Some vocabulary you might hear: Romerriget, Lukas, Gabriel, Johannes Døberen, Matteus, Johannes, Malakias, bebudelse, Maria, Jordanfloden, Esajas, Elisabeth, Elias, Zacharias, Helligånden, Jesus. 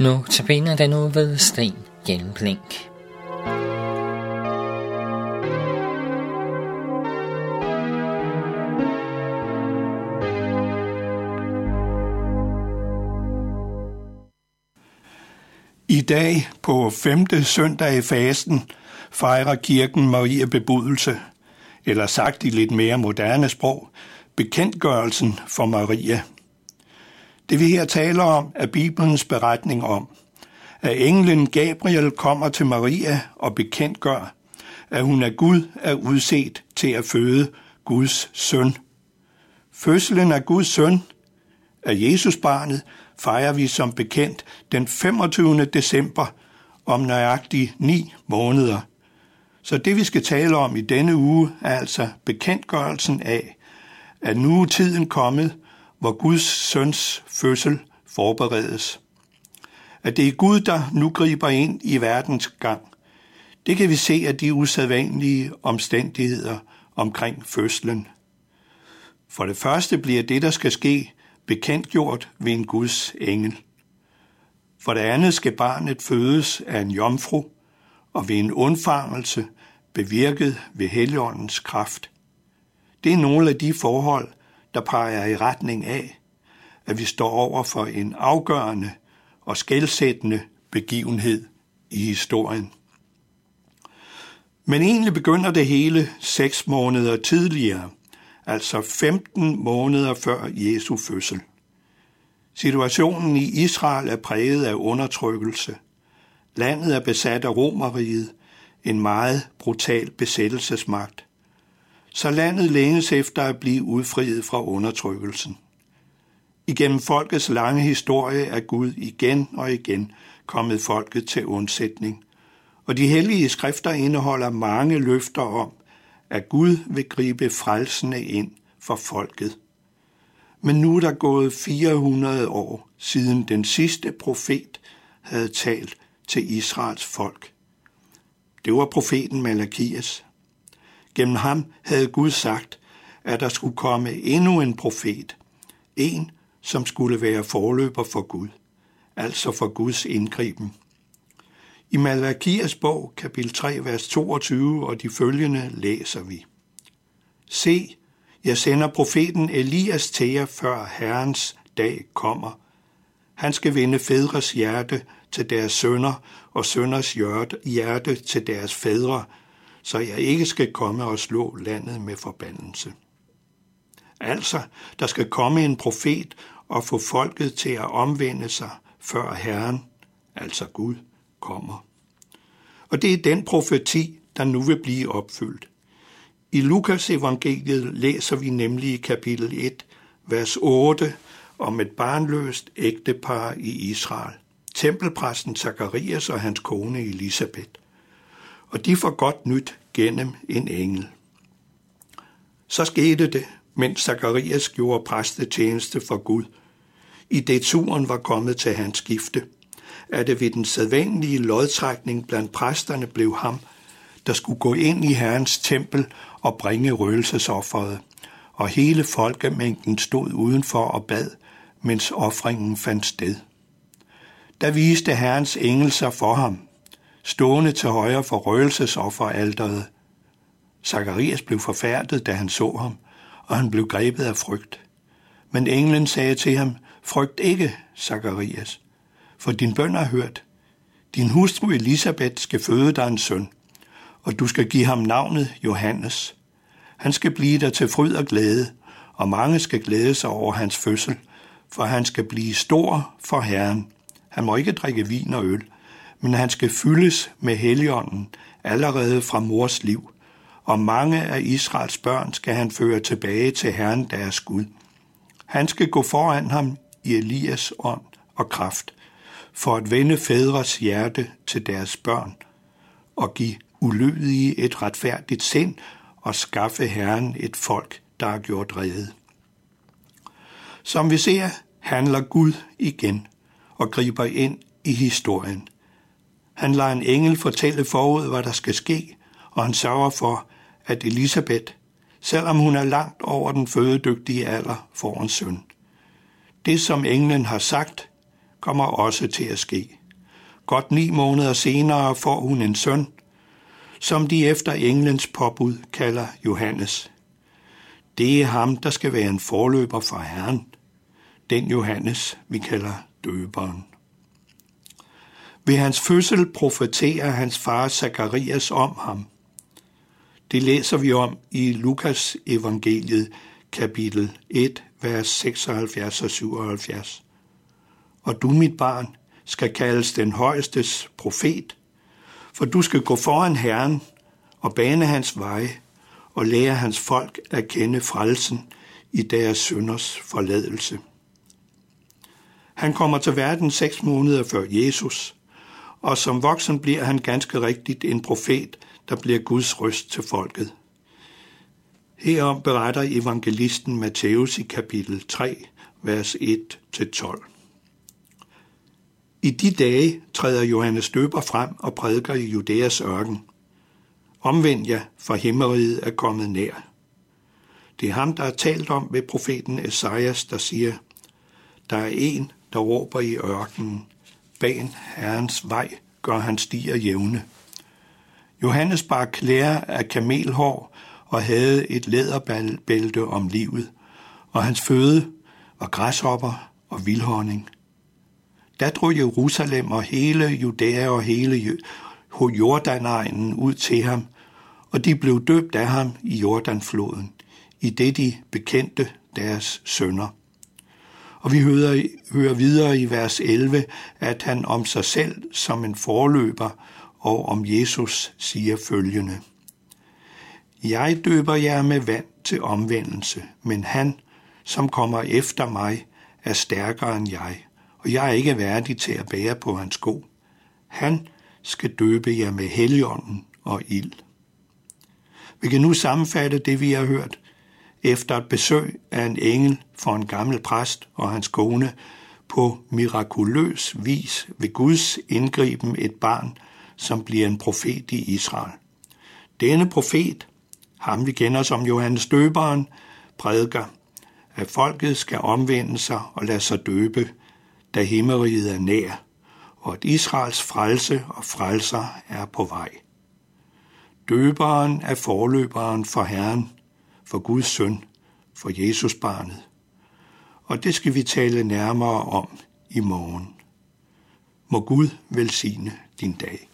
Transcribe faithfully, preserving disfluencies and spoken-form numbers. Nu tabiner den ud ved sten gennem blink. I dag på femte søndag i fasten fejrer kirken Maria bebudelse, eller sagt i lidt mere moderne sprog, bekendtgørelsen for Maria. Det vi her taler om er Bibelens beretning om, at englen Gabriel kommer til Maria og bekendtgør, at hun af Gud er udset til at føde Guds søn. Fødslen af Guds søn, af Jesus barnet, fejrer vi som bekendt den femogtyvende december om nøjagtigt ni måneder. Så det vi skal tale om i denne uge er altså bekendtgørelsen af, at nu er tiden kommet, hvor Guds søns fødsel forberedes. At det er Gud, der nu griber ind i verdens gang. Det kan vi se af de usædvanlige omstændigheder omkring fødslen. For det første bliver det, der skal ske, bekendtgjort ved en Guds engel. For det andet skal barnet fødes af en jomfru, og ved en undfangelse bevirket ved Helligåndens kraft. Det er nogle af de forhold, der peger i retning af, at vi står over for en afgørende og skelsættende begivenhed i historien. Men egentlig begynder det hele seks måneder tidligere, altså femten måneder før Jesu fødsel. Situationen i Israel er præget af undertrykkelse. Landet er besat af Romerriget, en meget brutal besættelsesmagt. Så landet længes efter at blive udfriet fra undertrykkelsen. Igennem folkets lange historie er Gud igen og igen kommet folket til undsætning, og de hellige skrifter indeholder mange løfter om, at Gud vil gribe frelsende ind for folket. Men nu er der gået fire hundrede år, siden den sidste profet havde talt til Israels folk. Det var profeten Malakias. Gennem ham havde Gud sagt, at der skulle komme endnu en profet, en, som skulle være forløber for Gud, altså for Guds indgriben. I Malakias bog, kapitel tre, vers toogtyve og de følgende læser vi: Se, jeg sender profeten Elias til jer, før Herrens dag kommer. Han skal vende fædres hjerte til deres sønner og sønners hjerte til deres fædre, så jeg ikke skal komme og slå landet med forbandelse. Altså, der skal komme en profet og få folket til at omvende sig, før Herren, altså Gud, kommer. Og det er den profeti, der nu vil blive opfyldt. I Lukas evangeliet læser vi nemlig i kapitel et, vers otte, om et barnløst ægtepar i Israel, tempelpræsten Zacharias og hans kone Elisabeth. Og de får godt nyt gennem en engel. Så skete det, mens Zacharias gjorde præstetjeneste for Gud, i det turen var kommet til hans skifte, at det ved den sædvanlige lodtrækning blandt præsterne blev ham, der skulle gå ind i Herrens tempel og bringe røgelsesofferet, og hele folkemængden stod udenfor og bad, mens ofringen fandt sted. Der viste Herrens engel sig for ham, stående til højre for røgelsesofferalteret. Zacharias blev forfærdet, da han så ham, og han blev grebet af frygt. Men englen sagde til ham: Frygt ikke, Zacharias, for din bøn er hørt. Din hustru Elisabeth skal føde dig en søn, og du skal give ham navnet Johannes. Han skal blive dig til fryd og glæde, og mange skal glæde sig over hans fødsel, for han skal blive stor for Herren. Han må ikke drikke vin og øl, men han skal fyldes med Helligånden allerede fra mors liv, og mange af Israels børn skal han føre tilbage til Herren deres Gud. Han skal gå foran ham i Elias ånd og kraft, for at vende fædres hjerte til deres børn, og give ulydige et retfærdigt sind, og skaffe Herren et folk, der er gjort rede. Som vi ser, handler Gud igen og griber ind i historien. Han lader en engel fortælle forud, hvad der skal ske, og han sørger for, at Elisabeth, selvom hun er langt over den fødedygtige alder, får en søn. Det, som englen har sagt, kommer også til at ske. Godt ni måneder senere får hun en søn, som de efter englens påbud kalder Johannes. Det er ham, der skal være en forløber for Herren, den Johannes, vi kalder døberen. Ved hans fødsel profeterer hans far Zacharias om ham. Det læser vi om i Lukas evangeliet, kapitel et, vers seksoghalvfjerds og syvoghalvfjerds. Og du, mit barn, skal kaldes den højestes profet, for du skal gå foran Herren og bane hans veje og lære hans folk at kende frelsen i deres synders forladelse. Han kommer til verden seks måneder før Jesus, og som voksen bliver han ganske rigtigt en profet, der bliver Guds røst til folket. Herom beretter evangelisten Matteus i kapitel tre, vers et til tolv. I de dage træder Johannes Døber frem og prædiker i Judæas ørken. Omvend jer, for himmeriget er kommet nær. Det er ham, der er talt om ved profeten Esajas, der siger, der er en, der råber i ørkenen, ban Herrens vej, gør hans stier jævne. Johannes bar klæder af kamelhår og havde et læderbælte om livet, og hans føde var græshopper og vildhonning. Da drog Jerusalem og hele Judæa og hele Jordanegnen ud til ham, og de blev døbt af ham i Jordanfloden, i det de bekendte deres synder. Og vi hører, hører videre i vers elleve, at han om sig selv som en forløber og om Jesus siger følgende. Jeg døber jer med vand til omvendelse, men han, som kommer efter mig, er stærkere end jeg, og jeg er ikke værdig til at bære på hans sko. Han skal døbe jer med Helligånden og ild. Vi kan nu sammenfatte det, vi har hørt, efter et besøg af en engel for en gammel præst og hans kone på mirakuløs vis ved Guds indgriben et barn, som bliver en profet i Israel. Denne profet, ham vi kender som Johannes Døberen, prædiker, at folket skal omvende sig og lade sig døbe, da himmeriget er nær, og at Israels frelse og frelser er på vej. Døberen er forløberen for Herren, for Guds søn, for Jesus barnet. Og det skal vi tale nærmere om i morgen. Må Gud velsigne din dag.